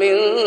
منكم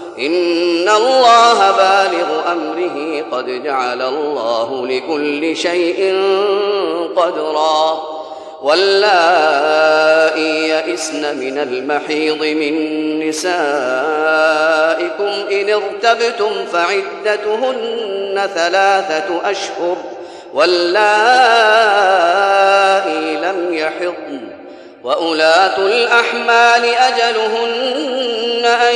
إن الله بالغ أمره قد جعل الله لكل شيء قدرا واللائي يئسن من المحيض من نسائكم إن ارتبتم فعدتهن 3 أشهر واللائي لم يحضن وأولاة الأحمال أجلهن أن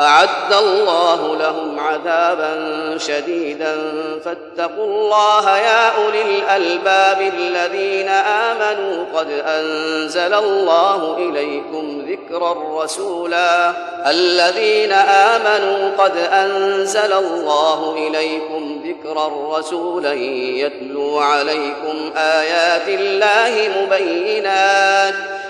أعد الله لهم عذابا شديدا فاتقوا الله يا أولي الألباب الذين آمنوا قد أنزل الله إليكم ذكرا رسولا يتلو عليكم آيات الله مبينات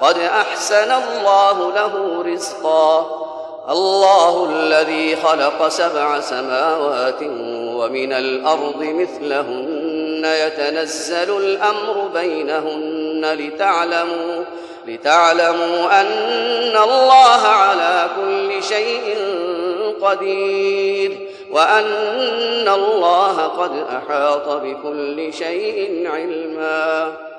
قد أحسن الله له رزقا الله الذي خلق 7 سماوات ومن الأرض مثلهن يتنزل الأمر بينهن لتعلموا أن الله على كل شيء قدير وأن الله قد أحاط بكل شيء علما.